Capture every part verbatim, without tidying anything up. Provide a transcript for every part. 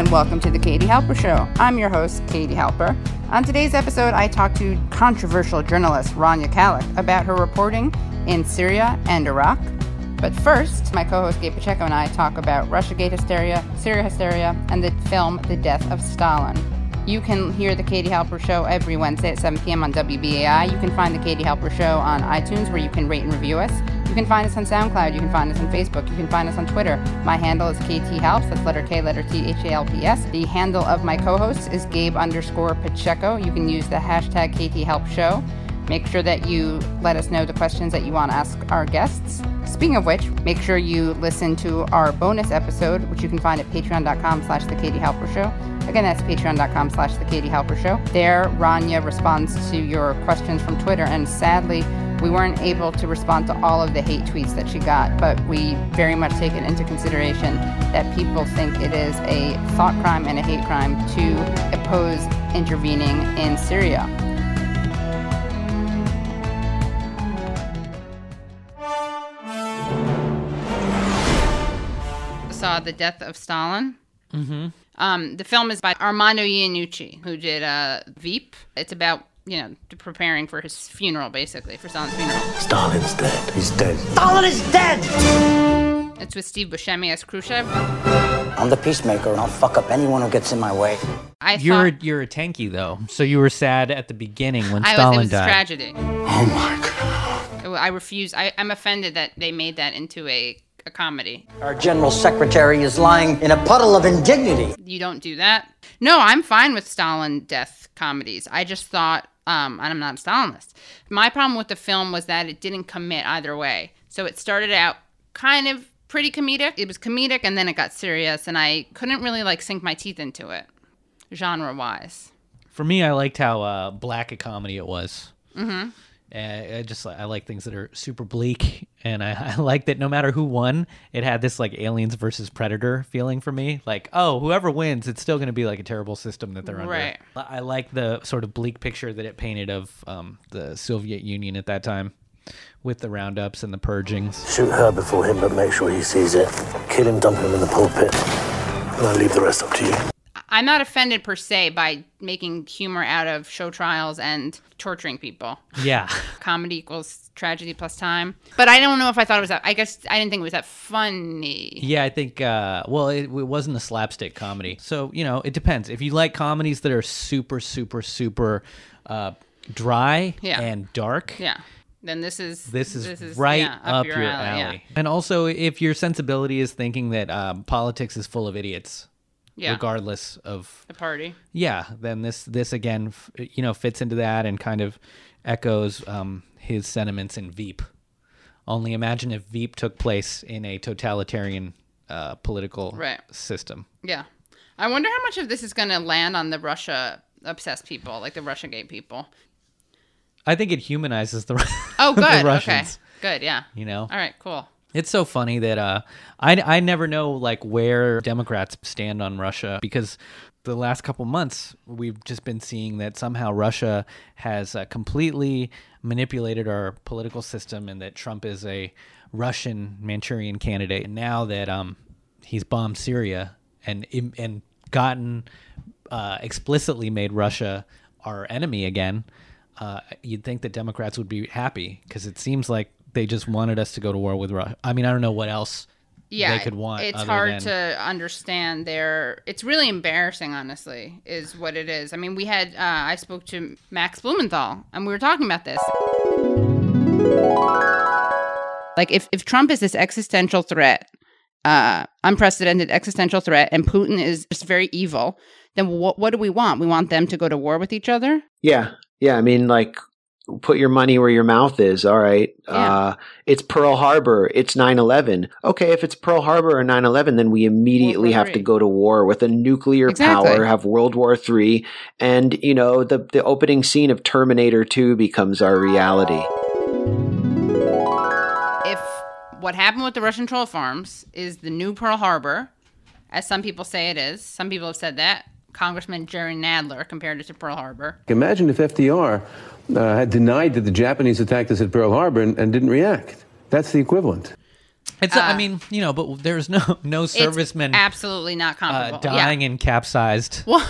and welcome to the Katie Halper Show. I'm your host, Katie Halper. On today's episode, I talked to controversial journalist Rania Khalek about her reporting in Syria and Iraq. But first, my co-host Gabe Pacheco and I talk about Russiagate hysteria, Syria hysteria, and the film The Death of Stalin. You can hear the Katie Halper Show every Wednesday at seven p.m. on W B A I. You can find the Katie Halper Show on iTunes, where you can rate and review us. You can find us on SoundCloud. You can find us on Facebook. You can find us on Twitter. My handle is K T Halps. That's letter K, letter T, H A L P S. The handle of my co-host is Gabe underscore Pacheco. You can use the hashtag K T Halp Show. Make sure that you let us know the questions that you want to ask our guests. Speaking of which, make sure you listen to our bonus episode, which you can find at patreon.com slash the Katie Halper Show. Again, that's patreon.com slash the Katie Halper Show. There, Rania responds to your questions from Twitter, and sadly, we weren't able to respond to all of the hate tweets that she got, but we very much take it into consideration that people think it is a thought crime and a hate crime to oppose intervening in Syria. Saw The Death of Stalin. Mm-hmm. Um, the film is by Armando Iannucci, who did uh, Veep. It's about you know, preparing for his funeral, basically, for Stalin's funeral. Stalin's dead. He's dead. Stalin is dead! It's with Steve Buscemi as Khrushchev. I'm the peacemaker. I'll fuck up anyone who gets in my way. I you're, thought, you're a tanky, though, so you were sad at the beginning when I Stalin was, it was died. It was a tragedy. Oh, my God. I refuse. I, I'm offended that they made that into a, a comedy. Our general secretary is lying in a puddle of indignity. You don't do that. No, I'm fine with Stalin death comedies. I just thought... Um, and I'm not a Stalinist. My problem with the film was that it didn't commit either way. So it started out kind of pretty comedic. It was comedic, and then it got serious, and I couldn't really, like, sink my teeth into it, genre-wise. For me, I liked how uh, black a comedy it was. Mm-hmm. Uh, I just I like things that are super bleak, and I, I like that no matter who won, it had this like aliens versus predator feeling for me. Like, oh, whoever wins, it's still going to be like a terrible system that they're right. under. I like the sort of bleak picture that it painted of um, the Soviet Union at that time, with the roundups and the purgings. Shoot her before him, but make sure he sees it. Kill him, dump him in the pulpit, and I'll leave the rest up to you. I'm not offended per se by making humor out of show trials and torturing people. Yeah. Comedy equals tragedy plus time. But I don't know if I thought it was that, I guess I didn't think it was that funny. Yeah, I think, uh, well, it, it wasn't a slapstick comedy. So, you know, it depends. If you like comedies that are super, super, super uh, dry yeah. and dark. Yeah. Then this is this is, this is right yeah, up, up your, your alley. alley. Yeah. And also, if your sensibility is thinking that um, politics is full of idiots... Yeah. Regardless of the party, yeah. Then this this again, f- you know, fits into that and kind of echoes um, his sentiments in Veep. Only imagine if Veep took place in a totalitarian uh, political right. system. Yeah, I wonder how much of this is going to land on the Russia obsessed people, like the Russiagate people. I think it humanizes the oh, good, the Russians. Okay, good, yeah. You know, all right, cool. It's so funny that uh, I, I never know like where Democrats stand on Russia, because the last couple months we've just been seeing that somehow Russia has uh, completely manipulated our political system, and that Trump is a Russian Manchurian candidate. And now that um, he's bombed Syria and and gotten uh, explicitly made Russia our enemy again, uh, you'd think that Democrats would be happy, because it seems like they just wanted us to go to war with Russia. I mean, I don't know what else yeah, they could want. It's hard than... to understand their... It's really embarrassing, honestly, is what it is. I mean, we had... Uh, I spoke to Max Blumenthal, and we were talking about this. Like, if, if Trump is this existential threat, uh, unprecedented existential threat, and Putin is just very evil, then what, what do we want? We want them to go to war with each other? Yeah. Yeah, I mean, like... Put your money where your mouth is. All right. Yeah. Uh, it's Pearl Harbor. It's nine eleven. Okay. If it's Pearl Harbor or nine eleven, then we immediately have to go to war with a nuclear exactly. power, have World War Three. And, you know, the, the opening scene of Terminator two becomes our reality. If what happened with the Russian troll farms is the new Pearl Harbor, as some people say it is, some people have said that. Congressman Jerry Nadler compared it to Pearl Harbor. Imagine if F D R uh, had denied that the Japanese attacked us at Pearl Harbor and, and didn't react. That's the equivalent. It's, uh, I mean, you know, but there's no no servicemen absolutely not comparable. Uh, dying yeah. in capsized well,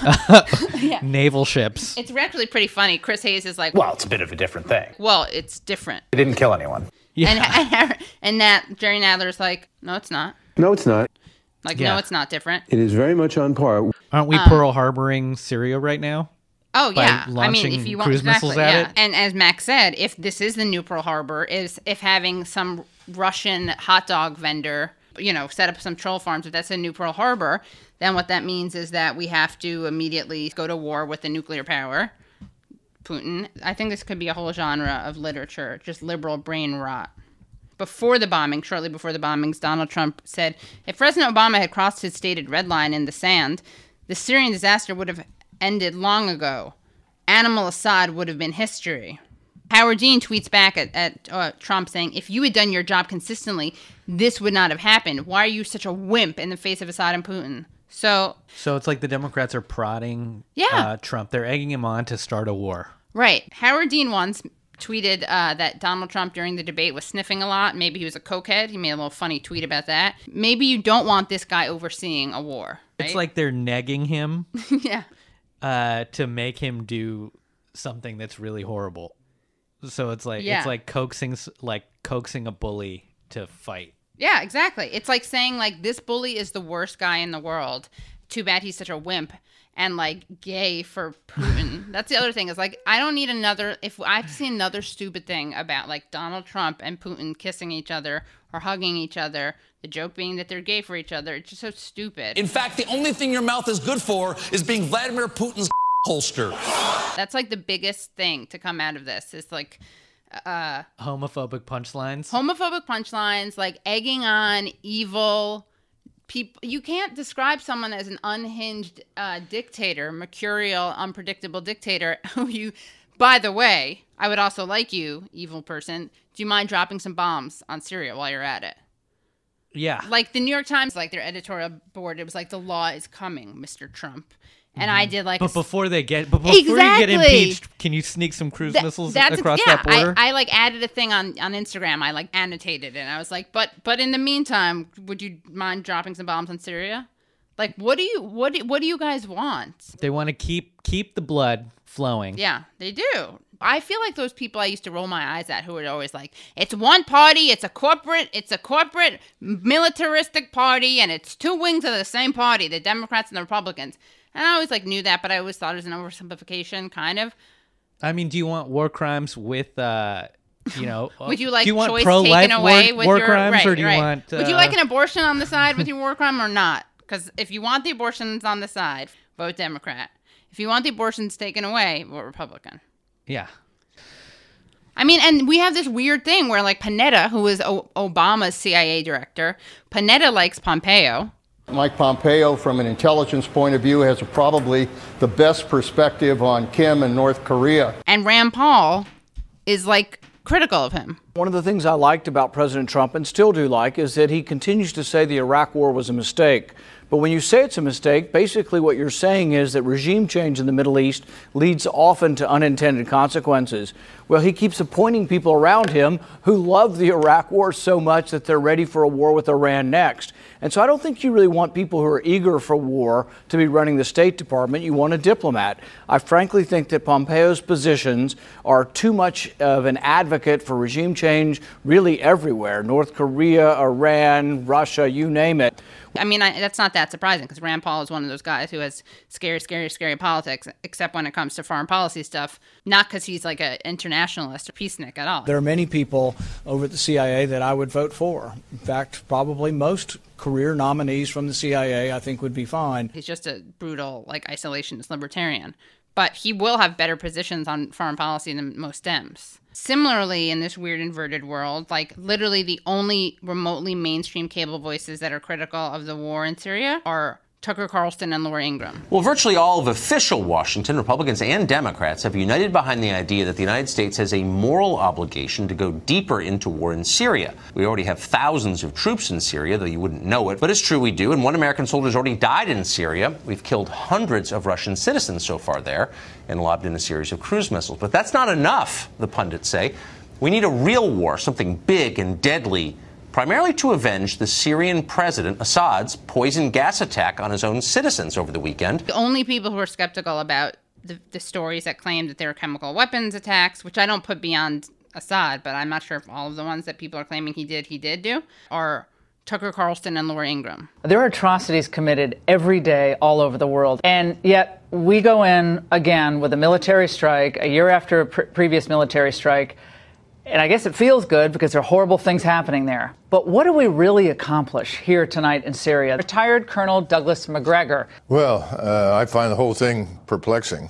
yeah. naval ships. It's actually pretty funny. Chris Hayes is like, well, it's a bit of a different thing. Well, it's different. It didn't kill anyone. Yeah. And, and, and that Jerry Nadler's like, no, it's not. No, it's not. Like, yeah. no, it's not different. It is very much on par. Aren't we um, Pearl Harboring Syria right now? Oh, by yeah. launching I mean, if you want cruise exactly, missiles at yeah. it. And as Max said, if this is the new Pearl Harbor, is if having some Russian hot dog vendor, you know, set up some troll farms, if that's a new Pearl Harbor, then what that means is that we have to immediately go to war with the nuclear power, Putin. I think this could be a whole genre of literature, just liberal brain rot. Before the bombing, shortly before the bombings, Donald Trump said, if President Obama had crossed his stated red line in the sand, the Syrian disaster would have ended long ago. Animal Assad would have been history. Howard Dean tweets back at, at uh, Trump saying, if you had done your job consistently, this would not have happened. Why are you such a wimp in the face of Assad and Putin? So so it's like the Democrats are prodding yeah. uh, Trump. They're egging him on to start a war. Right. Howard Dean once tweeted uh, that Donald Trump during the debate was sniffing a lot. Maybe he was a cokehead. He made a little funny tweet about that. Maybe you don't want this guy overseeing a war. Right? It's like they're negging him yeah. uh, to make him do something that's really horrible. So it's like yeah. it's like coaxing like coaxing a bully to fight. Yeah, exactly. It's like saying like this bully is the worst guy in the world. Too bad he's such a wimp and like gay for Putin. That's the other thing is like I don't need another. If I have to see another stupid thing about like Donald Trump and Putin kissing each other or hugging each other, the joke being that they're gay for each other. It's just so stupid. In fact, the only thing your mouth is good for is being Vladimir Putin's holster. That's like the biggest thing to come out of this is like uh homophobic punchlines homophobic punchlines like egging on evil people. You can't describe someone as an unhinged uh dictator, mercurial, unpredictable dictator who you, by the way, I would also like you, evil person, do you mind dropping some bombs on Syria while you're at it? Yeah, like the New York Times, like their editorial board, it was like the law is coming, Mister Trump. And mm-hmm. I did like, but a, before they get, but before exactly. you get impeached, can you sneak some cruise Th- missiles across ex- yeah, that border? I, I like added a thing on, on Instagram. I like annotated it. And I was like, but but in the meantime, would you mind dropping some bombs on Syria? Like, what do you what do, what do you guys want? They want to keep keep the blood flowing. Yeah, they do. I feel like those people I used to roll my eyes at who were always like, it's one party, it's a corporate, it's a corporate militaristic party, and it's two wings of the same party, the Democrats and the Republicans. And I always like knew that, but I always thought it was an oversimplification, kind of. I mean, do you want war crimes with, uh, you know, would you like you choice taken away war, with war your crimes, right, or do you right. want? Uh, would you like an abortion on the side with your war crime or not? Because if you want the abortions on the side, vote Democrat. If you want the abortions taken away, vote Republican. Yeah. I mean, and we have this weird thing where, like, Panetta, who is o- Obama's C I A director, Panetta likes Pompeo. Mike Pompeo, from an intelligence point of view, has probably the best perspective on Kim and North Korea. And Rand Paul is, like, critical of him. One of the things I liked about President Trump, and still do like, is that he continues to say the Iraq war was a mistake. But when you say it's a mistake, basically what you're saying is that regime change in the Middle East leads often to unintended consequences. Well, he keeps appointing people around him who love the Iraq war so much that they're ready for a war with Iran next. And so I don't think you really want people who are eager for war to be running the State Department. You want a diplomat. I frankly think that Pompeo's positions are too much of an advocate for regime change really everywhere. North Korea, Iran, Russia, you name it. I mean, I, that's not that surprising because Rand Paul is one of those guys who has scary, scary, scary politics, except when it comes to foreign policy stuff, not because he's like an internationalist or peacenik at all. There are many people over at the C I A that I would vote for. In fact, probably most career nominees from the C I A I think would be fine. He's just a brutal, like, isolationist libertarian. But he will have better positions on foreign policy than most Dems. Similarly, in this weird inverted world, like literally the only remotely mainstream cable voices that are critical of the war in Syria are Tucker Carlson and Laura Ingraham. Well, virtually all of official Washington, Republicans and Democrats, have united behind the idea that the United States has a moral obligation to go deeper into war in Syria. We already have thousands of troops in Syria, though you wouldn't know it, but it's true we do, and one American soldier's already died in Syria. We've killed hundreds of Russian citizens so far there and lobbed in a series of cruise missiles. But that's not enough, the pundits say. We need a real war, something big and deadly primarily to avenge the Syrian president Assad's poison gas attack on his own citizens over the weekend. The only people who are skeptical about the, the stories that claim that they were chemical weapons attacks, which I don't put beyond Assad, but I'm not sure if all of the ones that people are claiming he did, he did do, are Tucker Carlson and Laura Ingraham. There are atrocities committed every day all over the world. And yet we go in again with a military strike, a year after a pre- previous military strike. And I guess it feels good because there are horrible things happening there. But what do we really accomplish here tonight in Syria? Retired Colonel Douglas McGregor. Well, uh, I find the whole thing perplexing.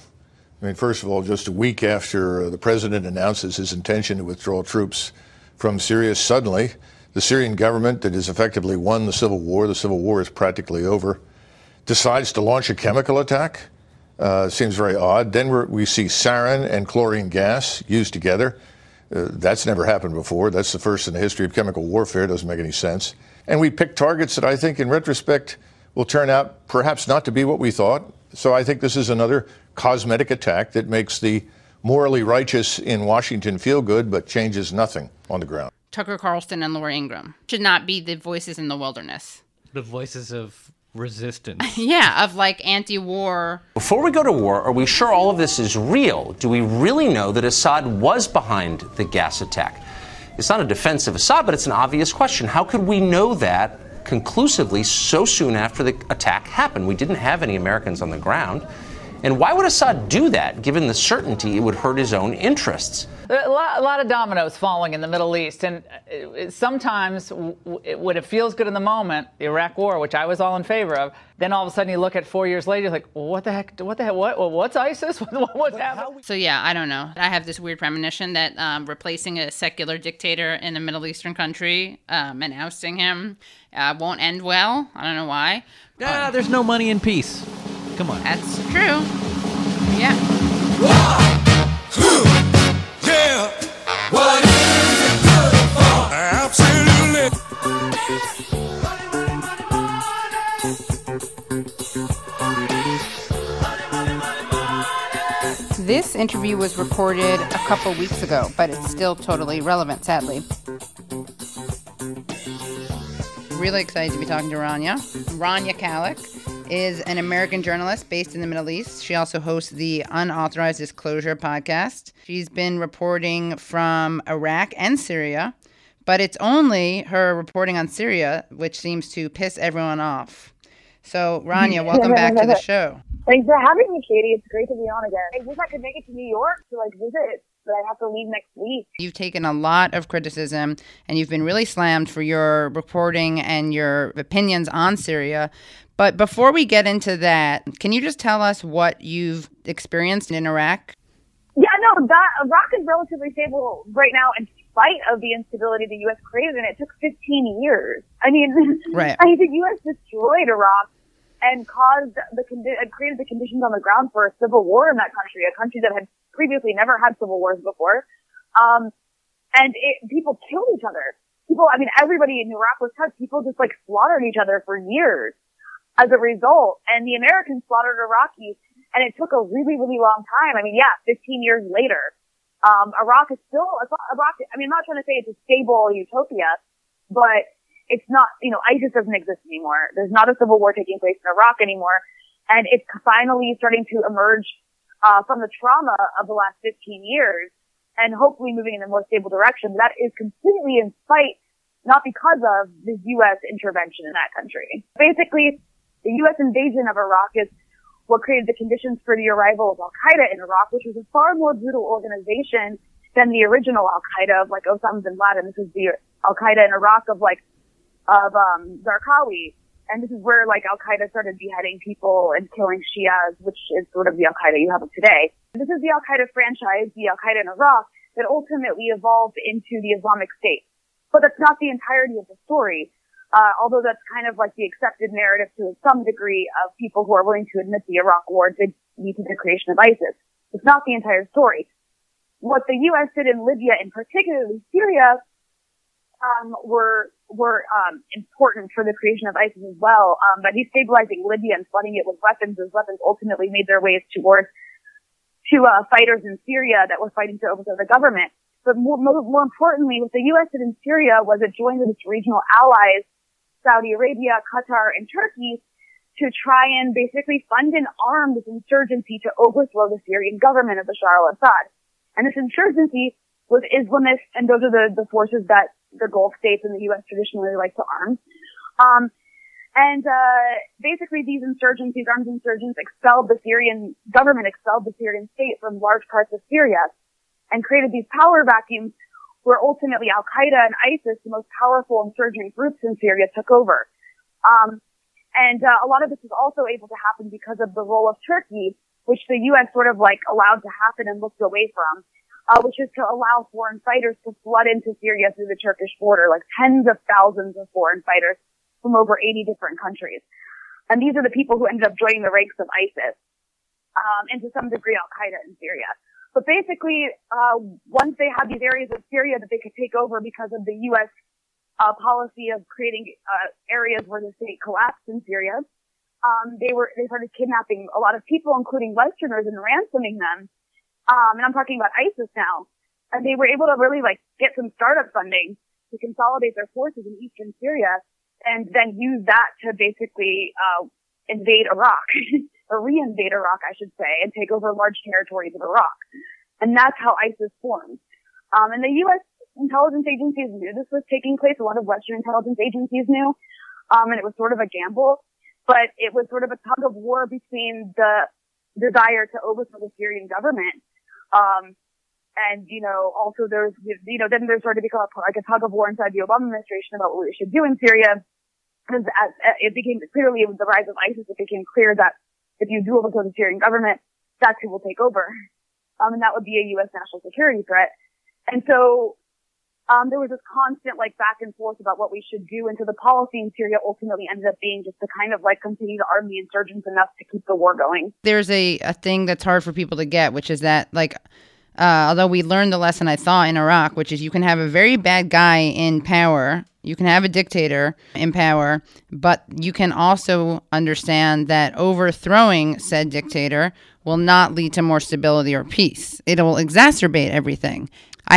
I mean, first of all, just a week after uh, the president announces his intention to withdraw troops from Syria, suddenly the Syrian government that has effectively won the civil war, the civil war is practically over, decides to launch a chemical attack. Uh, seems very odd. Then we're, we see sarin and chlorine gas used together. Uh, that's never happened before. That's the first in the history of chemical warfare. Doesn't make any sense. And we pick targets that I think in retrospect will turn out perhaps not to be what we thought. So I think this is another cosmetic attack that makes the morally righteous in Washington feel good, but changes nothing on the ground. Tucker Carlson and Laura Ingraham should not be the voices in the wilderness. The voices of resistance. Yeah, of like anti-war. Before we go to war, are we sure all of this is real? Do we really know that Assad was behind the gas attack? It's not a defense of Assad, but it's an obvious question. How could we know that conclusively so soon after the attack happened? We didn't have any Americans on the ground. And why would Assad do that, given the certainty it would hurt his own interests? A lot, a lot of dominoes falling in the Middle East. And sometimes when it feels good in the moment, the Iraq war, which I was all in favor of, then all of a sudden you look at four years later, you're like, what the heck? What the heck? What, what's ISIS? What, what's happening? So, yeah, I don't know. I have this weird premonition that um, replacing a secular dictator in a Middle Eastern country um, and ousting him uh, won't end well. I don't know why. Ah, um, there's no money in peace. Come on. That's true. Yeah. One, two, yeah. What is it good for? Absolutely. This interview was recorded a couple weeks ago, but it's still totally relevant, sadly. Really excited to be talking to Rania. Rania Khalek is an American journalist based in the Middle East. She also hosts the Unauthorized Disclosure podcast. She's been reporting from Iraq and Syria, but it's only her reporting on Syria which seems to piss everyone off. So, Rania, welcome back to the show. Thanks for having me, Katie. It's great to be on again. I wish I could make it to New York to like visit, but I have to leave next week. You've taken a lot of criticism, and you've been really slammed for your reporting and your opinions on Syria. But before we get into that, can you just tell us what you've experienced in Iraq? Yeah, no, that, Iraq is relatively stable right now in spite of the instability the U S created, and it took fifteen years. I mean, right. I mean, the U S destroyed Iraq and caused the condi- created the conditions on the ground for a civil war in that country, a country that had previously never had civil wars before. Um, and it, people killed each other. People, I mean, everybody in Iraq was touched. People just like slaughtered each other for years as a result, and the Americans slaughtered Iraqis, and it took a really, really long time. I mean, yeah, fifteen years later, um, Iraq is still, Iraq, I mean, I'm not trying to say it's a stable utopia, but it's not, you know, ISIS doesn't exist anymore. There's not a civil war taking place in Iraq anymore, and it's finally starting to emerge uh, from the trauma of the last fifteen years, and hopefully moving in a more stable direction. That is completely in spite, not because of the U S intervention in that country. Basically, the U S invasion of Iraq is what created the conditions for the arrival of al-Qaeda in Iraq, which was a far more brutal organization than the original al-Qaeda of, like, Osama bin Laden. This is the al-Qaeda in Iraq of, like, of um Zarqawi. And this is where, like, al-Qaeda started beheading people and killing Shias, which is sort of the al-Qaeda you have today. This is the al-Qaeda franchise, the al-Qaeda in Iraq, that ultimately evolved into the Islamic State. But that's not the entirety of the story. Uh, although that's kind of like the accepted narrative to some degree of people who are willing to admit the Iraq war did lead to the creation of ISIS. It's not the entire story. What the U S did in Libya and particularly Syria, um, were, were, um, important for the creation of ISIS as well. Um, by destabilizing Libya and flooding it with weapons, those weapons ultimately made their ways towards, to, uh, fighters in Syria that were fighting to overthrow the government. But more, more importantly, what the U S did in Syria was it joined with its regional allies, Saudi Arabia, Qatar, and Turkey, to try and basically fund and arm this insurgency to overthrow the Syrian government of Bashar al-Assad. And this insurgency was Islamist, and those are the, the forces that the Gulf states and the U S traditionally like to arm. Um, and uh basically these insurgents, these armed insurgents, expelled the Syrian government, expelled the Syrian state from large parts of Syria, and created these power vacuums where ultimately Al-Qaeda and ISIS, the most powerful insurgent groups in Syria, took over. Um And uh, a lot of this was also able to happen because of the role of Turkey, which the U S sort of like allowed to happen and looked away from, uh, which is to allow foreign fighters to flood into Syria through the Turkish border, like tens of thousands of foreign fighters from over eighty different countries. And these are the people who ended up joining the ranks of ISIS, um, and to some degree Al-Qaeda in Syria. But basically, uh, once they had these areas of Syria that they could take over because of the U S Uh, policy of creating uh, areas where the state collapsed in Syria, um, they were they started kidnapping a lot of people, including Westerners, and ransoming them. Um, and I'm talking about ISIS now. And they were able to really like get some startup funding to consolidate their forces in eastern Syria, and then use that to basically uh, invade Iraq or reinvade Iraq, I should say, and take over large territories of Iraq. And that's how ISIS formed. Um, and the U S intelligence agencies knew this was taking place. A lot of Western intelligence agencies knew, um, and it was sort of a gamble. But it was sort of a tug of war between the desire to overthrow the Syrian government, um, and you know, also there's you know, then there started to become a, like a tug of war inside the Obama administration about what we should do in Syria. Because it became clearly with the rise of ISIS, it became clear that if you do overthrow the Syrian government, that's who will take over, um, and that would be a U S national security threat. And so. Um, there was this constant, like, back and forth about what we should do, and so the policy in Syria ultimately ended up being just to kind of, like, continue to arm the insurgents enough to keep the war going. There's a, a thing that's hard for people to get, which is that, like, uh, although we learned the lesson, I thought, in Iraq, which is you can have a very bad guy in power, you can have a dictator in power, but you can also understand that overthrowing said dictator will not lead to more stability or peace. It'll exacerbate everything.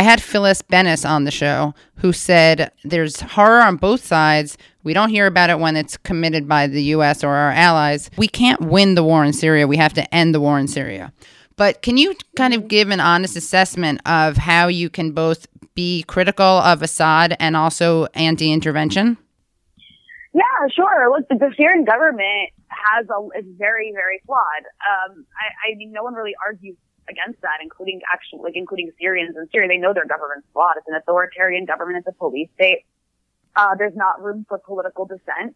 I had Phyllis Bennis on the show, who said there's horror on both sides. We don't hear about it when it's committed by the U S or our allies. We can't win the war in Syria. We have to end the war in Syria. But can you kind of give an honest assessment of how you can both be critical of Assad and also anti-intervention? Yeah, sure. Look, the Syrian government has a, is very, very flawed. Um, I, I mean, no one really argues against that, including actually, like, including Syrians in Syria. They know their government's flawed. It's an authoritarian government. It's a police state. Uh, there's not room for political dissent.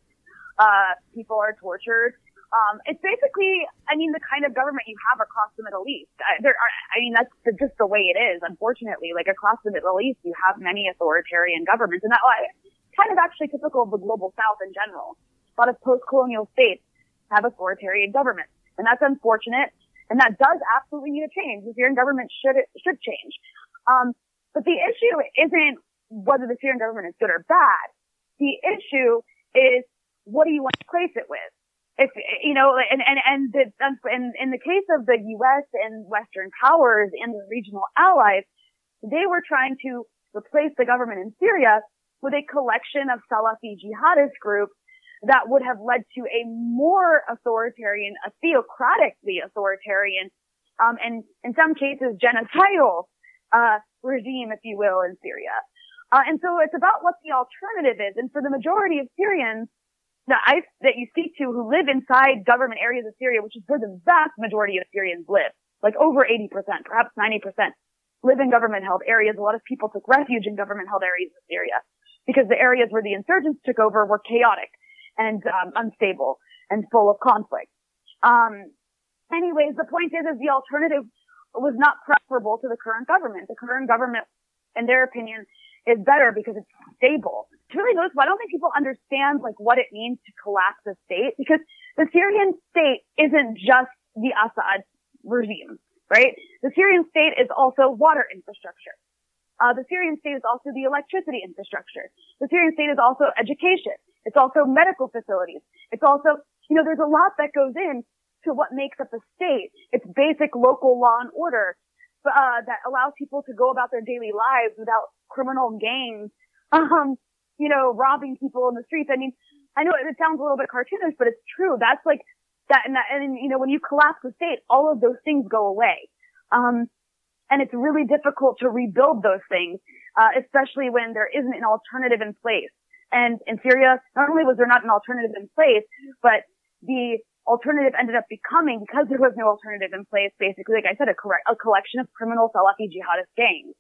Uh, people are tortured. Um, it's basically, I mean, the kind of government you have across the Middle East. I, there are, I mean, that's the, just the way it is, unfortunately. Like, across the Middle East, you have many authoritarian governments, and that's kind of actually typical of the global South in general. A lot of post-colonial states have authoritarian governments, and that's unfortunate. And that does absolutely need a change. The Syrian government should, it should change. Um, but the issue isn't whether the Syrian government is good or bad. The issue is, what do you want to place it with? If, you know, and, and, and the, and in the case of the U S and Western powers and the regional allies, they were trying to replace the government in Syria with a collection of Salafi jihadist groups that would have led to a more authoritarian, a theocratically authoritarian, um, and in some cases genocidal, uh, regime, if you will, in Syria. Uh, and so it's about what the alternative is. And for the majority of Syrians that I, that you speak to who live inside government areas of Syria, which is where the vast majority of Syrians live, like over eighty percent, perhaps ninety percent, live in government-held areas. A lot of people took refuge in government-held areas of Syria because the areas where the insurgents took over were chaotic and um, unstable and full of conflict. Um, anyways, the point is, is the alternative was not preferable to the current government. The current government, in their opinion, is better because it's stable. It's really noticeable. I don't think people understand like what it means to collapse a state, because the Syrian state isn't just the Assad regime, right? The Syrian state is also water infrastructure. Uh, the Syrian state is also the electricity infrastructure. The Syrian state is also education. It's also medical facilities. It's also, you know, there's a lot that goes in to what makes up a state. It's basic local law and order. uh, that allows people to go about their daily lives without criminal gangs, um, you know, robbing people in the streets. I mean, I know it sounds a little bit cartoonish, but it's true. That's like that, and that, and you know, when you collapse the state, all of those things go away. Um, and it's really difficult to rebuild those things, uh, especially when there isn't an alternative in place. And in Syria, not only was there not an alternative in place, but the alternative ended up becoming, because there was no alternative in place, basically, like I said, a, correct, a collection of criminal Salafi jihadist gangs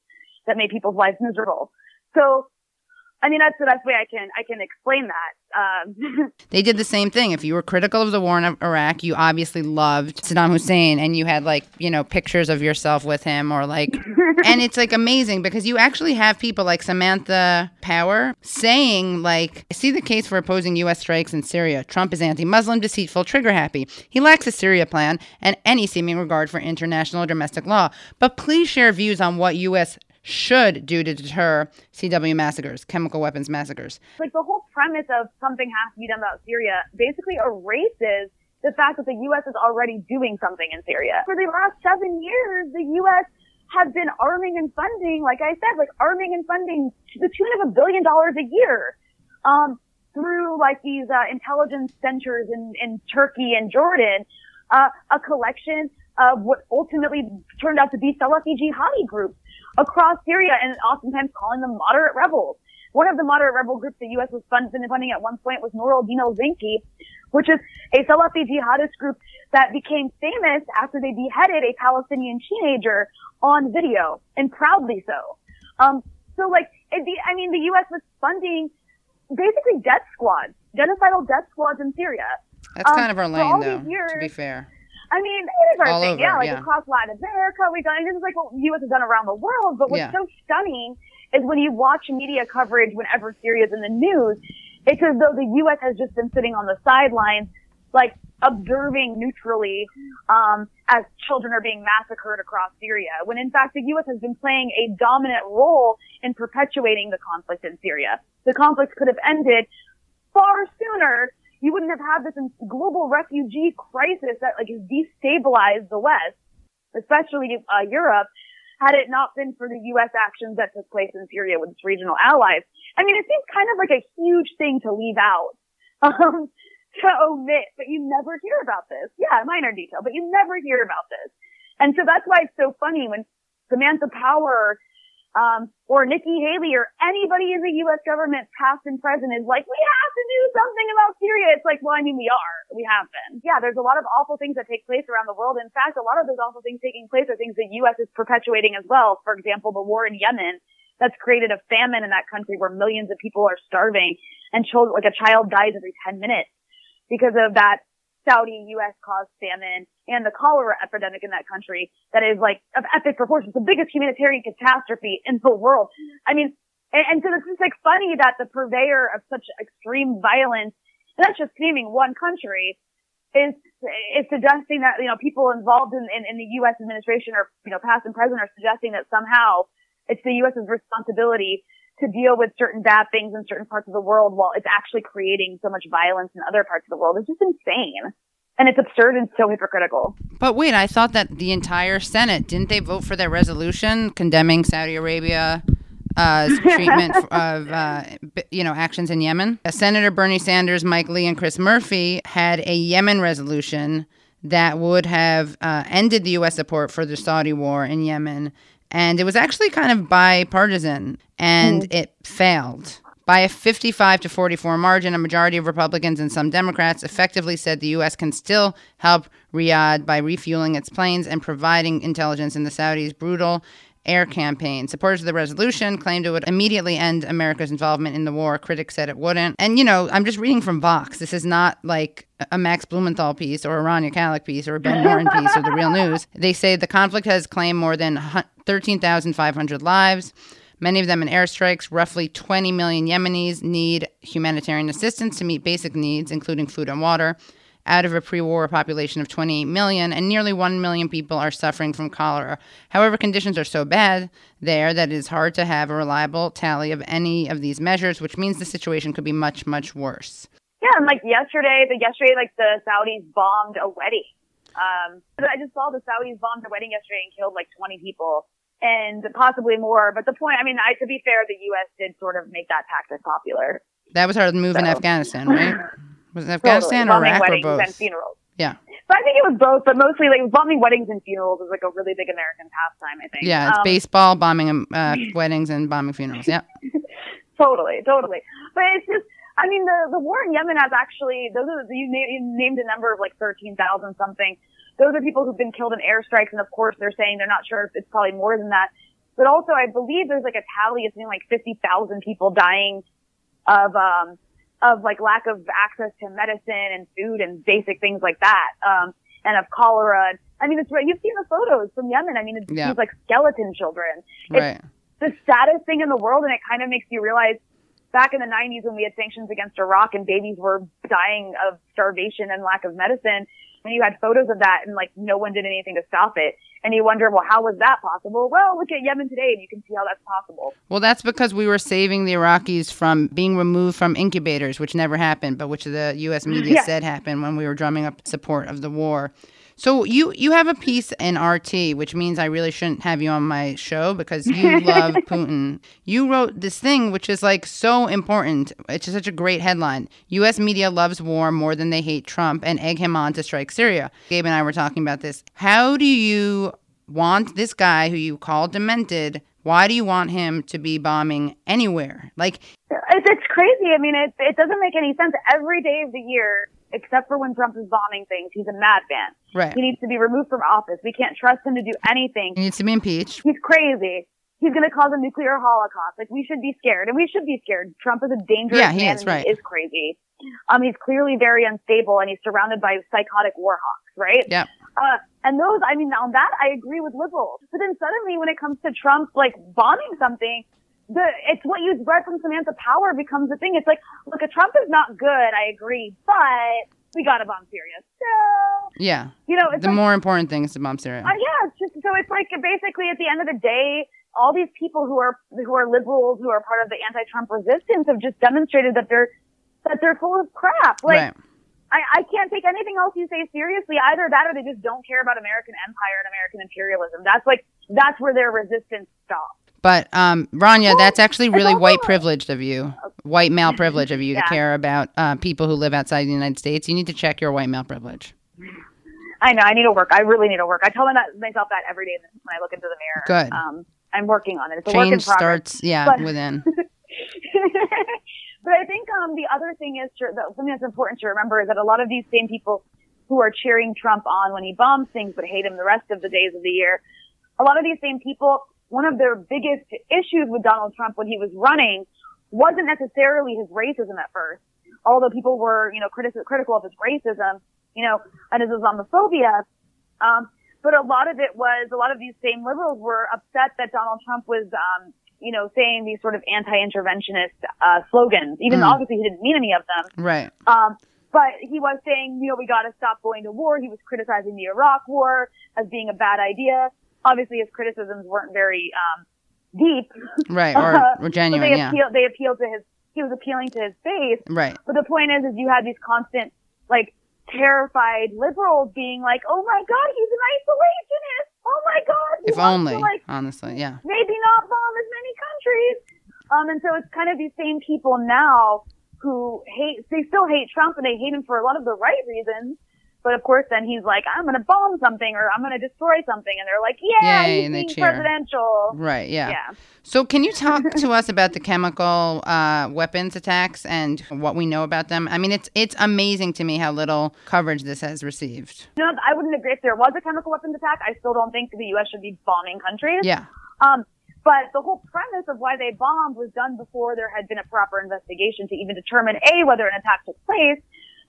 that made people's lives miserable. So, I mean, that's the best way I can I can explain that. Um, they did the same thing. If you were critical of the war in Iraq, you obviously loved Saddam Hussein, and you had, like, you know, pictures of yourself with him, or like, and it's like amazing because you actually have people like Samantha Power saying, like, I see the case for opposing U S strikes in Syria. Trump is anti-Muslim, deceitful, trigger happy. He lacks a Syria plan and any seeming regard for international or domestic law. But please share views on what U S should do to deter C W massacres, chemical weapons massacres. Like, the whole premise of something has to be done about Syria basically erases the fact that the U S is already doing something in Syria. For the last seven years, the U S has been arming and funding, like I said, like arming and funding to the tune of a billion dollars a year um, through, like, these uh, intelligence centers in, in Turkey and Jordan, uh, a collection of what ultimately turned out to be Salafi jihadi groups across Syria, and oftentimes calling them moderate rebels. One of the moderate rebel groups the U S was fund- been funding at one point was Nour al-Din al-Zenki, which is a Salafi jihadist group that became famous after they beheaded a Palestinian teenager on video, and proudly so. Um, so, like, it be, I mean, the U S was funding basically death squads, genocidal death squads in Syria. That's um, kind of our lane, though, years, to be fair. I mean, it is our All thing, over, yeah, like yeah. across Latin America, we've done, this is like what the U S has done around the world, but what's yeah. so stunning is when you watch media coverage whenever Syria's in the news, it's as though the U S has just been sitting on the sidelines, like, observing neutrally, um, as children are being massacred across Syria, when in fact the U S has been playing a dominant role in perpetuating the conflict in Syria. The conflict could have ended far sooner. You wouldn't have had this global refugee crisis that, like, has destabilized the West, especially uh, Europe, had it not been for the U S actions that took place in Syria with its regional allies. I mean, it seems kind of like a huge thing to leave out, um, to omit, but you never hear about this. Yeah, minor detail, but you never hear about this. And so that's why it's so funny when Samantha Power Um, or Nikki Haley or anybody in the U S government, past and present, is like, we have to do something about Syria. It's like, well, I mean, we are. We have been. Yeah, there's a lot of awful things that take place around the world. In fact, a lot of those awful things taking place are things the U S is perpetuating as well. For example, the war in Yemen that's created a famine in that country where millions of people are starving, and children, like a child dies every ten minutes because of that Saudi U S caused famine, and the cholera epidemic in that country that is, like, of epic proportions, the biggest humanitarian catastrophe in the world. I mean, and, and so it's just, like, funny that the purveyor of such extreme violence, and that's just naming one country, is is suggesting that, you know, people involved in, in, in the U S administration, or, you know, past and present, are suggesting that somehow it's the U.S.'s responsibility to deal with certain bad things in certain parts of the world, while it's actually creating so much violence in other parts of the world. It's just insane. And it's absurd and so hypocritical. But wait, I thought that the entire Senate, didn't they vote for that resolution condemning Saudi Arabia? Uh, treatment of, uh, you know, actions in Yemen? Senator Bernie Sanders, Mike Lee, and Chris Murphy had a Yemen resolution that would have uh, ended the U S support for the Saudi war in Yemen. And it was actually kind of bipartisan, and mm. it failed. By a fifty-five to forty-four margin, a majority of Republicans and some Democrats effectively said the U S can still help Riyadh by refueling its planes and providing intelligence in the Saudis' brutal air campaign. Supporters of the resolution claimed it would immediately end America's involvement in the war. Critics said it wouldn't. And, you know, I'm just reading from Vox. This is not like a Max Blumenthal piece or a Rania Khalek piece or a Ben Norton piece or the Real News. They say the conflict has claimed more than thirteen thousand five hundred lives, many of them in airstrikes. Roughly twenty million Yemenis need humanitarian assistance to meet basic needs, including food and water, out of a pre-war population of twenty-eight million, and nearly one million people are suffering from cholera. However, conditions are so bad there that it is hard to have a reliable tally of any of these measures, which means the situation could be much, much worse. Yeah, and like yesterday, the yesterday, like the Saudis bombed a wedding. Um, but I just saw the Saudis bombed a wedding yesterday and killed like twenty people and possibly more. But the point, I mean, I, to be fair, the U S did sort of make that tactic popular. That was our move so. in Afghanistan, right? Was it Afghanistan totally. or Iraq or both? And funerals. Yeah. But I think it was both, but mostly like bombing weddings and funerals is like a really big American pastime, I think. Yeah, it's um, baseball, bombing uh, weddings, and bombing funerals. Yeah. Totally, totally. But it's just, I mean, the, the war in Yemen has actually, those are, you, na- you named a number of like thirteen thousand something. Those are people who've been killed in airstrikes, and of course they're saying they're not sure if it's probably more than that. But also I believe there's like a tally of something like fifty thousand people dying of, um, of like lack of access to medicine and food and basic things like that. Um, and of cholera. I mean, it's, you've seen the photos from Yemen. I mean, it's yeah. these like skeleton children. It's right. the saddest thing in the world. And it kind of makes you realize back in the nineties when we had sanctions against Iraq and babies were dying of starvation and lack of medicine, and you had photos of that and like no one did anything to stop it. And you wonder, well, how was that possible? Well, look at Yemen today and you can see how that's possible. Well, that's because we were saving the Iraqis from being removed from incubators, which never happened, but which the U S media yeah. said happened when we were drumming up support of the war. So you, you have a piece in R T, which means I really shouldn't have you on my show because you love Putin. You wrote this thing, which is like so important. It's just such a great headline. U S media loves war more than they hate Trump and egg him on to strike Syria. Gabe and I were talking about this. How do you want this guy who you call demented, why do you want him to be bombing anywhere? Like, It's, it's crazy. I mean, it, it doesn't make any sense. Every day of the year, except for when Trump is bombing things, he's a madman. Right. He needs to be removed from office. We can't trust him to do anything. He needs to be impeached. He's crazy. He's going to cause a nuclear holocaust. Like, we should be scared. And we should be scared. Trump is a dangerous yeah, he man. Is, right. He is crazy. Um, he's clearly very unstable, and he's surrounded by psychotic war hawks, right? Yeah. Uh, and those, I mean, on that, I agree with liberals. But then suddenly, when it comes to Trump, like, bombing something, The, it's what you read from Samantha Power becomes the thing. It's like, look, Trump is not good, I agree, but we gotta bomb Syria. So, yeah, you know, it's the like, more important thing is to bomb Syria. Uh, yeah, it's just, so it's like basically at the end of the day, all these people who are who are liberals, who are part of the anti-Trump resistance, have just demonstrated that they're that they're full of crap. Like, right. I, I can't take anything else you say seriously. Either that, or they just don't care about American empire and American imperialism. That's like that's where their resistance stops. But, um, Rania, that's actually really white privileged of you, white male privilege of you yeah. to care about uh, people who live outside the United States. You need to check your white male privilege. I know. I need to work. I really need to work. I tell myself that every day when I look into the mirror. Good. Um, I'm working on it. It's a Change work in progress. starts, yeah, but, within. But I think um, the other thing is, to, that something that's important to remember is that a lot of these same people who are cheering Trump on when he bombs things but hate him the rest of the days of the year, a lot of these same people... One of their biggest issues with Donald Trump when he was running wasn't necessarily his racism at first, although people were, you know, critical critical of his racism, you know, and his Islamophobia. Um, but a lot of it was, a lot of these same liberals were upset that Donald Trump was, um, you know, saying these sort of anti-interventionist uh, slogans, even mm. though obviously he didn't mean any of them. Right. Um, But he was saying, you know, we got to stop going to war. He was criticizing the Iraq War as being a bad idea. Obviously, his criticisms weren't very um, deep, right? Or, or genuine. They appeal, yeah. They appealed to his. He was appealing to his faith, right? But the point is, is you had these constant, like, terrified liberals being like, "Oh my God, he's an isolationist! Oh my God!" If only, to, like, honestly, yeah. Maybe not bomb as many countries. Um, and so it's kind of these same people now who hate. They still hate Trump, and they hate him for a lot of the right reasons. But of course, then he's like, "I'm going to bomb something, or I'm going to destroy something," and they're like, "Yeah, Yay, he's being presidential." Right? Yeah. yeah. So, can you talk to us about the chemical uh, weapons attacks and what we know about them? I mean, it's it's amazing to me how little coverage this has received. You know, I wouldn't agree if there was a chemical weapons attack. I still don't think the U S should be bombing countries. Yeah. Um, but the whole premise of why they bombed was done before there had been a proper investigation to even determine A, whether an attack took place,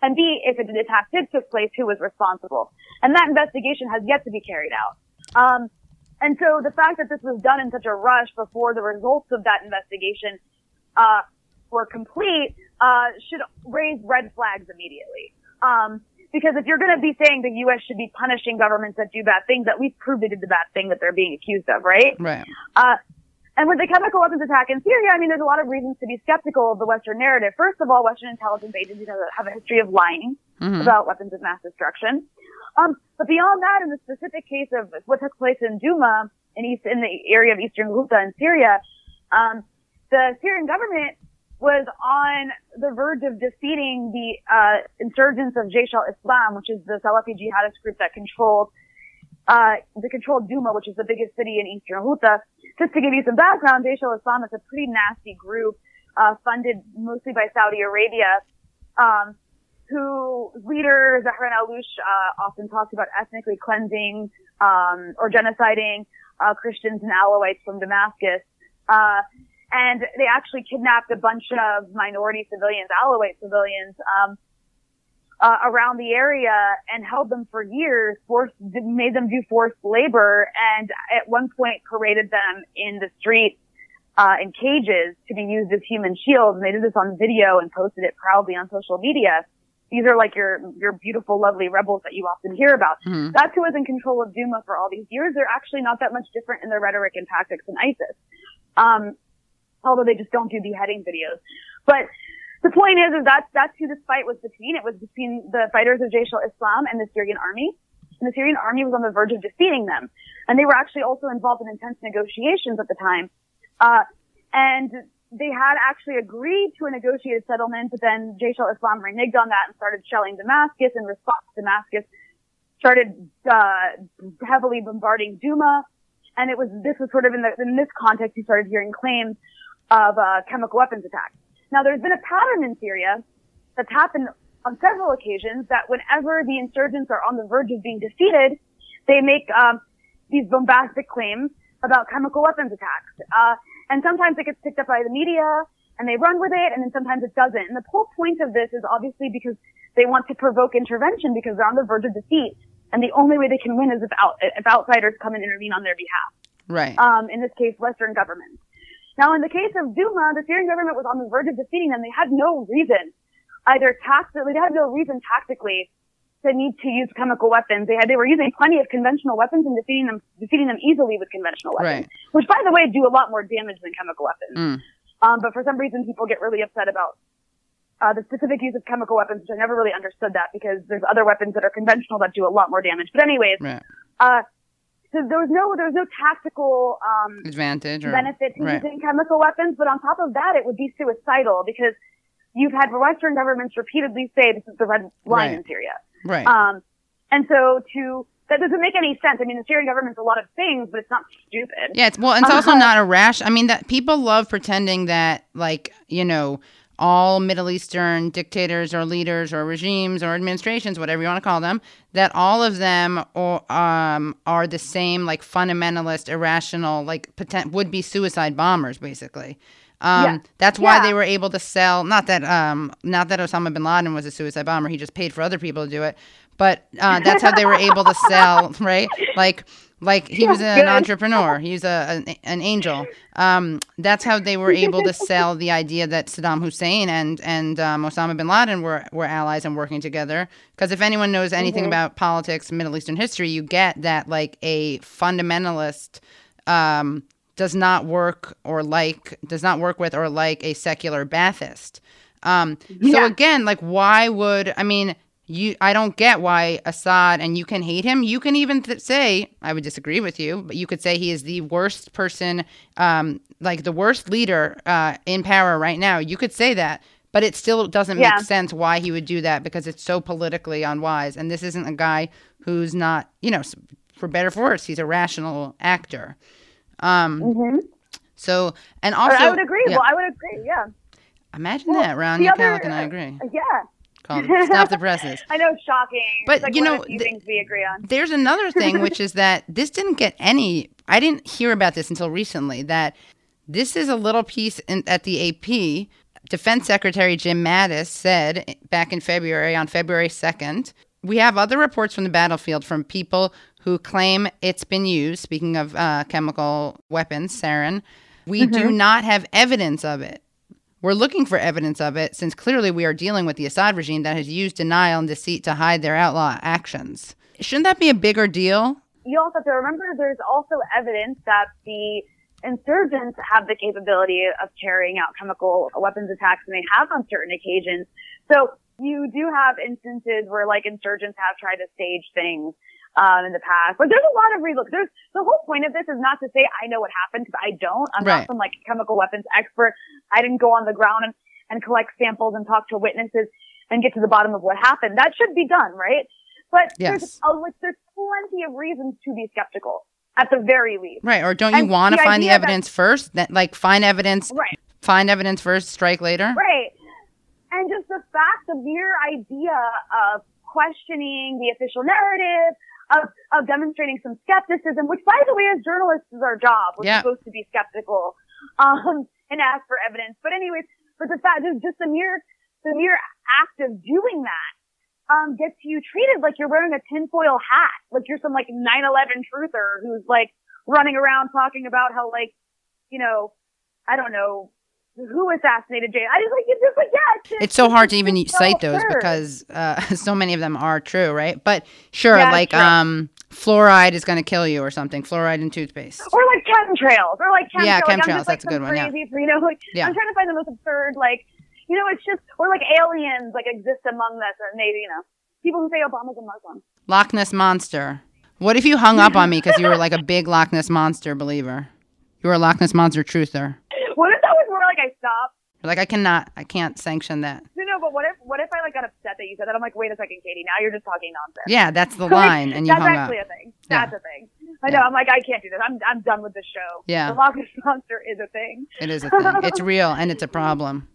and B, if an attack did took place, who was responsible. And that investigation has yet to be carried out. Um, and so the fact that this was done in such a rush before the results of that investigation uh were complete uh should raise red flags immediately. Um, because if you're going to be saying the U S should be punishing governments that do bad things, at least prove they did the bad thing that they're being accused of, right? Right. Uh, and with the chemical weapons attack in Syria, I mean, there's a lot of reasons to be skeptical of the Western narrative. First of all, Western intelligence agencies have a history of lying mm-hmm. about weapons of mass destruction. Um, but beyond that, in the specific case of what took place in Douma, in, East, in the area of eastern Ghouta in Syria, um, the Syrian government was on the verge of defeating the uh insurgents of Jaish al-Islam, which is the Salafi jihadist group that controlled uh the controlled Douma, which is the biggest city in eastern Ghouta. Just to give you some background, Jaish al-Islam is a pretty nasty group uh funded mostly by Saudi Arabia, um who leader Zahran al-Lush uh often talks about ethnically cleansing um or genociding uh Christians and Alawites from Damascus. Uh And they actually kidnapped a bunch of minority civilians, Alawite civilians, um, uh, around the area and held them for years, forced, made them do forced labor, and at one point paraded them in the streets, uh, in cages to be used as human shields. And they did this on video and posted it proudly on social media. These are like your, your beautiful, lovely rebels that you often hear about. Mm-hmm. That's who was in control of Douma for all these years. They're actually not that much different in their rhetoric and tactics than ISIS. Um, although they just don't do beheading videos. But the point is, is that that's who this fight was between. It was between the fighters of Jaish al-Islam and the Syrian army. And the Syrian army was on the verge of defeating them. And they were actually also involved in intense negotiations at the time. Uh, and they had actually agreed to a negotiated settlement, but then Jaish al-Islam reneged on that and started shelling Damascus. In response, Damascus started uh, heavily bombarding Douma. And it was, this was sort of in, the, in this context, you started hearing claims of uh chemical weapons attacks. Now, there's been a pattern in Syria that's happened on several occasions that whenever the insurgents are on the verge of being defeated, they make um these bombastic claims about chemical weapons attacks. Uh and sometimes it gets picked up by the media, and they run with it, and then sometimes it doesn't. And the whole point of this is obviously because they want to provoke intervention because they're on the verge of defeat, and the only way they can win is if, out, if outsiders come and intervene on their behalf. Right. Um, in this case, Western governments. Now, in the case of Douma, the Syrian government was on the verge of defeating them. They had no reason, either tactically, they had no reason tactically to need to use chemical weapons. They had, they were using plenty of conventional weapons and defeating them, defeating them easily with conventional weapons, right. Which, by the way, do a lot more damage than chemical weapons. Mm. Um, but for some reason, people get really upset about uh, the specific use of chemical weapons, which I never really understood that because there's other weapons that are conventional that do a lot more damage. But anyways, right. uh, So there was no, there was no tactical, um, advantage or benefit to right. using chemical weapons. But on top of that, it would be suicidal because you've had Western governments repeatedly say this is the red line right. in Syria. Right. Um, and so to, that doesn't make any sense. I mean, the Syrian government's a lot of things, but it's not stupid. Yeah. It's, well, it's um, also not a rash. I mean, that people love pretending that, like, you know, all Middle Eastern dictators or leaders or regimes or administrations, whatever you want to call them, that all of them or, um, are the same, like, fundamentalist, irrational, like, potent- would-be suicide bombers, basically. Um, yeah. That's why yeah. they were able to sell, not that um, not that Osama bin Laden was a suicide bomber, he just paid for other people to do it, but uh, that's how they were able to sell, right? Like, like he was an entrepreneur. He was a, an, an angel. Um, that's how they were able to sell the idea that Saddam Hussein and and um, Osama bin Laden were, were allies and working together. Because if anyone knows anything mm-hmm. about politics, Middle Eastern history, you get that like a fundamentalist um, does not work or like does not work with or like a secular Ba'athist. Um, yeah. So again, like why would I mean? You, I don't get why Assad, and you can hate him. You can even th- say, I would disagree with you, but you could say he is the worst person, um, like the worst leader uh, in power right now. You could say that, but it still doesn't yeah. make sense why he would do that because it's so politically unwise. And this isn't a guy who's not, you know, for better or for worse, he's a rational actor. Um, mm-hmm. So, and also... But I would agree. Yeah. Well, I would agree, yeah. Imagine well, that, Rania Khalek and I agree. Uh, yeah. Stop the presses. I know, shocking. But, like, you know, th- things we agree on. There's another thing, which is that this didn't get any, I didn't hear about this until recently, that this is a little piece in, at the A P. Defense Secretary Jim Mattis said back in February, on February second, we have other reports from the battlefield from people who claim it's been used, speaking of uh, chemical weapons, sarin. We mm-hmm. do not have evidence of it. We're looking for evidence of it, since clearly we are dealing with the Assad regime that has used denial and deceit to hide their outlaw actions. Shouldn't that be a bigger deal? You also have to remember there's also evidence that the insurgents have the capability of carrying out chemical weapons attacks, and they have on certain occasions. So you do have instances where, like, insurgents have tried to stage things um in the past. But there's a lot of relook. There's the whole point of this is not to say I know what happened, because I don't. I'm right. not some, like, chemical weapons expert. I didn't go on the ground and, and collect samples and talk to witnesses and get to the bottom of what happened. That should be done, right? But yes. there's, a, like, there's plenty of reasons to be skeptical, at the very least. Right, or don't you want to find the evidence that, first? That, like, find evidence, right. find evidence first, strike later? Right. And just the fact, the mere idea of questioning the official narrative, of, of demonstrating some skepticism, which, by the way, as journalists is our job. We're yeah. supposed to be skeptical um, and ask for evidence. But anyways, but the fact is just the mere, the mere act of doing that um gets you treated like you're wearing a tinfoil hat, like you're some, like, nine eleven truther who's, like, running around talking about how, like, you know, I don't know, who assassinated Jaish? I just like it's just like yeah. It's, just, it's so hard to even so cite absurd. those because uh, so many of them are true, right? But sure, yeah, like true. um, fluoride is going to kill you or something. Fluoride in toothpaste, or like chemtrails, or like chemtrails. yeah, chemtrails. Like, I'm just, like, that's a good one. Yeah, crazy, you know, like yeah. I'm trying to find the most absurd, like, you know, it's just, or like aliens, like, exist among us, and they, you know, people who say Obama's a Muslim. Loch Ness Monster. What if you hung up on me because you were, like, a big Loch Ness Monster believer? You were a Loch Ness Monster truther. What if that was more like I stopped? Like, I cannot, I can't sanction that. No, no, but what if, what if I, like, got upset that you said that? I'm like, wait a second, Katie, now you're just talking nonsense. Yeah, that's the so line, like, and you hung up. That's actually a thing. That's yeah. a thing. I know, yeah. I'm like, I can't do this. I'm I'm done with the show. Yeah. The Loch Ness Monster is a thing. It is a thing. It's real, and it's a problem.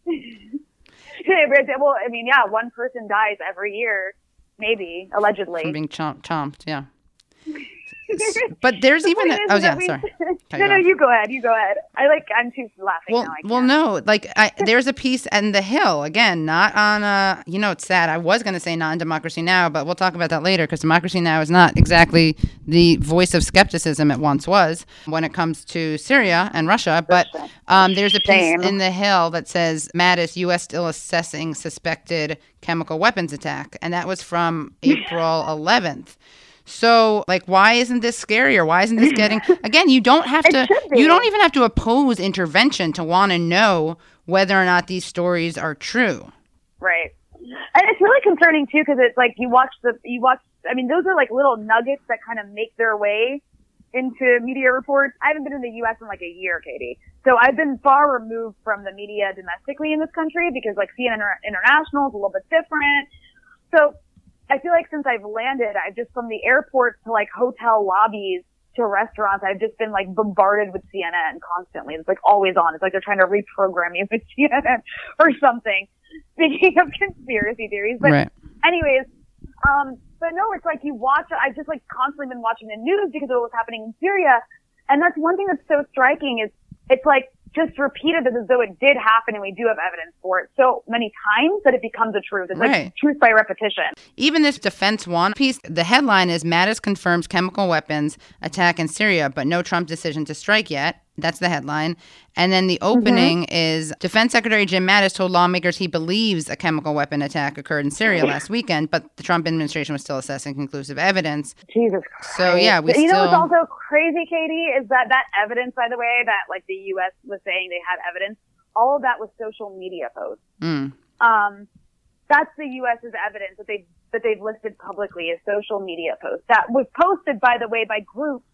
Well, I mean, yeah, one person dies every year, maybe, allegedly. From being chomp- chomped, yeah. But there's even the, oh yeah we, sorry Cut no no off. you go ahead you go ahead I like I'm too laughing well now, I well no like I, there's a piece in The Hill, again, not on uh you know, it's sad, I was going to say not on Democracy Now, but we'll talk about that later, because Democracy Now is not exactly the voice of skepticism it once was when it comes to Syria and Russia. But um there's a piece Same. in The Hill that says Mattis, U S still assessing suspected chemical weapons attack, and that was from April eleventh. So, like, why isn't this scarier? Why isn't this getting... Again, you don't have to... You don't even have to oppose intervention to want to know whether or not these stories are true. Right. And it's really concerning, too, because it's like you watch the... You watch... I mean, those are, like, little nuggets that kind of make their way into media reports. I haven't been in the U S in, like, a year, Katie. So I've been far removed from the media domestically in this country because, like, C N N International is a little bit different. So... I feel like since I've landed, I've just, from the airport to, like, hotel lobbies to restaurants, I've just been, like, bombarded with C N N constantly. It's, like, always on. It's like they're trying to reprogram you with C N N or something. Speaking of conspiracy theories. But right. anyways, um, but no, it's like you watch, I've just, like, constantly been watching the news because of what was happening in Syria. And that's one thing that's so striking is it's, like, just repeated as though it did happen, and we do have evidence for it so many times that it becomes a truth. It's right. like truth by repetition. Even this Defense One piece, the headline is Mattis confirms chemical weapons attack in Syria, but no Trump decision to strike yet. That's the headline. And then the opening mm-hmm. is Defense Secretary Jim Mattis told lawmakers he believes a chemical weapon attack occurred in Syria last weekend, but the Trump administration was still assessing conclusive evidence. Jesus Christ. So, yeah, we you still... You know what's also crazy, Katie, is that that evidence, by the way, that, like, the U S was saying they had evidence, all of that was social media posts. Mm. Um, that's the U S's evidence that they've, that they've listed publicly as social media posts. That was posted, by the way, by groups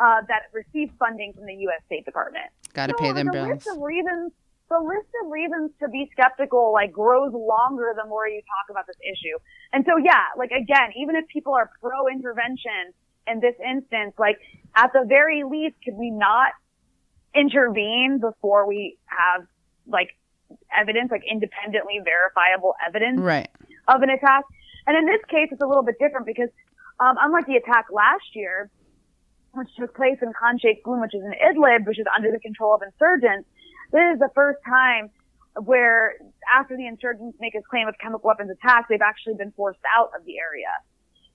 Uh, that received funding from the U S State Department. Got to so pay them the bills. List of reasons, the list of reasons to be skeptical, like, grows longer the more you talk about this issue. And so, yeah, like, again, even if people are pro-intervention in this instance, like, at the very least, could we not intervene before we have, like, evidence, like, independently verifiable evidence right. of an attack? And in this case, it's a little bit different because um, unlike the attack last year, which took place in Khan Sheikhoun, which is in Idlib, which is under the control of insurgents, this is the first time where, after the insurgents make a claim of chemical weapons attack, they've actually been forced out of the area.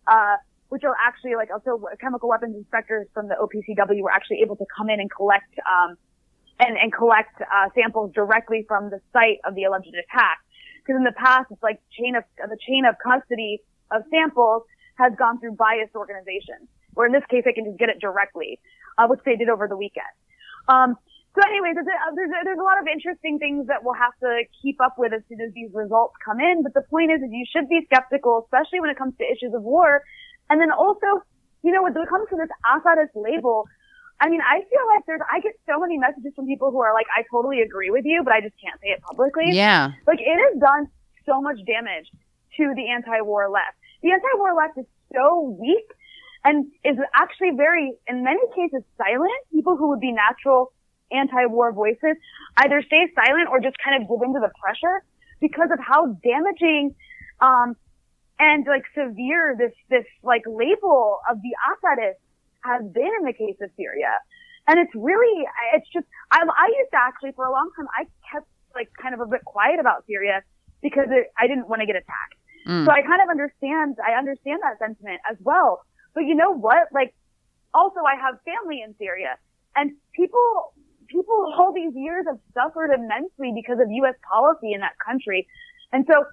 Uh, which are actually, like, also chemical weapons inspectors from the O P C W were actually able to come in and collect, um, and, and collect, uh, samples directly from the site of the alleged attack. Because in the past, it's like chain of, the chain of custody of samples has gone through biased organizations, where in this case they can just get it directly, uh, which they did over the weekend. Um, So anyways, there's a, there's, a, there's a lot of interesting things that we'll have to keep up with as soon as these results come in. But the point is, is you should be skeptical, especially when it comes to issues of war. And then also, you know, when it comes to this Assadist label, I mean, I feel like there's, I get so many messages from people who are like, I totally agree with you, but I just can't say it publicly. Yeah. Like, it has done so much damage to the anti-war left. The anti-war left is so weak and is actually very, in many cases, silent. People who would be natural anti-war voices either stay silent or just kind of give into the pressure because of how damaging um and like severe this this like label of the Assadists has been in the case of Syria. And it's really, it's just, I, I used to actually, for a long time, I kept like kind of a bit quiet about Syria because it, I didn't want to get attacked. Mm. So I kind of understand, I understand that sentiment as well. But you know what? Like, also I have family in Syria, and people People all these years have suffered immensely because of U S policy in that country. And so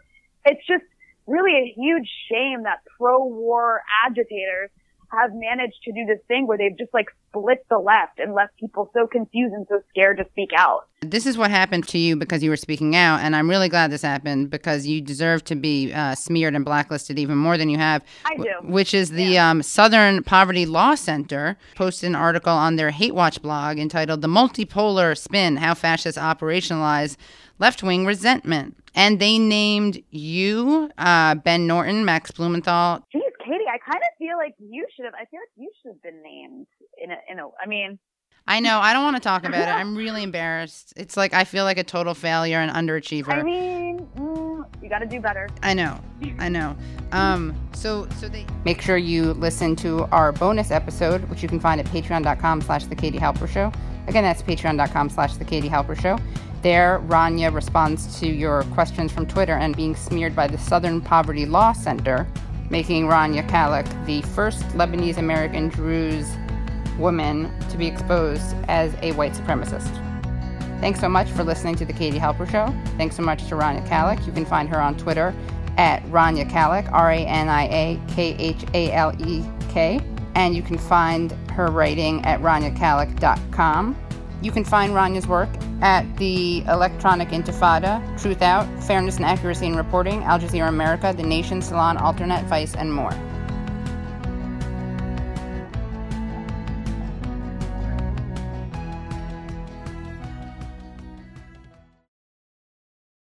it's just really a huge shame that pro-war agitators have managed to do this thing where they've just like split the left and left people so confused and so scared to speak out. This is what happened to you because you were speaking out, and I'm really glad this happened because you deserve to be uh, smeared and blacklisted even more than you have. I do. W- which is the yeah. um, Southern Poverty Law Center posted an article on their Hate Watch blog entitled "The Multipolar Spin: How Fascists Operationalize Left-Wing Resentment," and they named you, uh, Ben Norton, Max Blumenthal. Jeez, Katie, I kind of feel like you should have. I feel like you should have been named in a. In a. I mean. I know. I don't want to talk about it. I'm really embarrassed. It's like I feel like a total failure and underachiever. I mean, mm, you got to do better. I know. I know. Um, so so they make sure you listen to our bonus episode, which you can find at patreon.com slash the Katie Halper Show. Again, that's patreon.com slash the Katie Halper Show. There, Rania responds to your questions from Twitter and being smeared by the Southern Poverty Law Center, making Rania Khalek the first Lebanese-American Druze woman to be exposed as a white supremacist. Thanks so much for listening to The Katie Halper Show. Thanks so much to Rania Khalek. You can find her on Twitter at Rania Khalek, R A N I A K H A L E K. And you can find her writing at rania khalek dot com. You can find Rania's work at the Electronic Intifada, Truthout, Fairness and Accuracy in Reporting, Al Jazeera America, The Nation, Salon, Alternet, Vice, and more.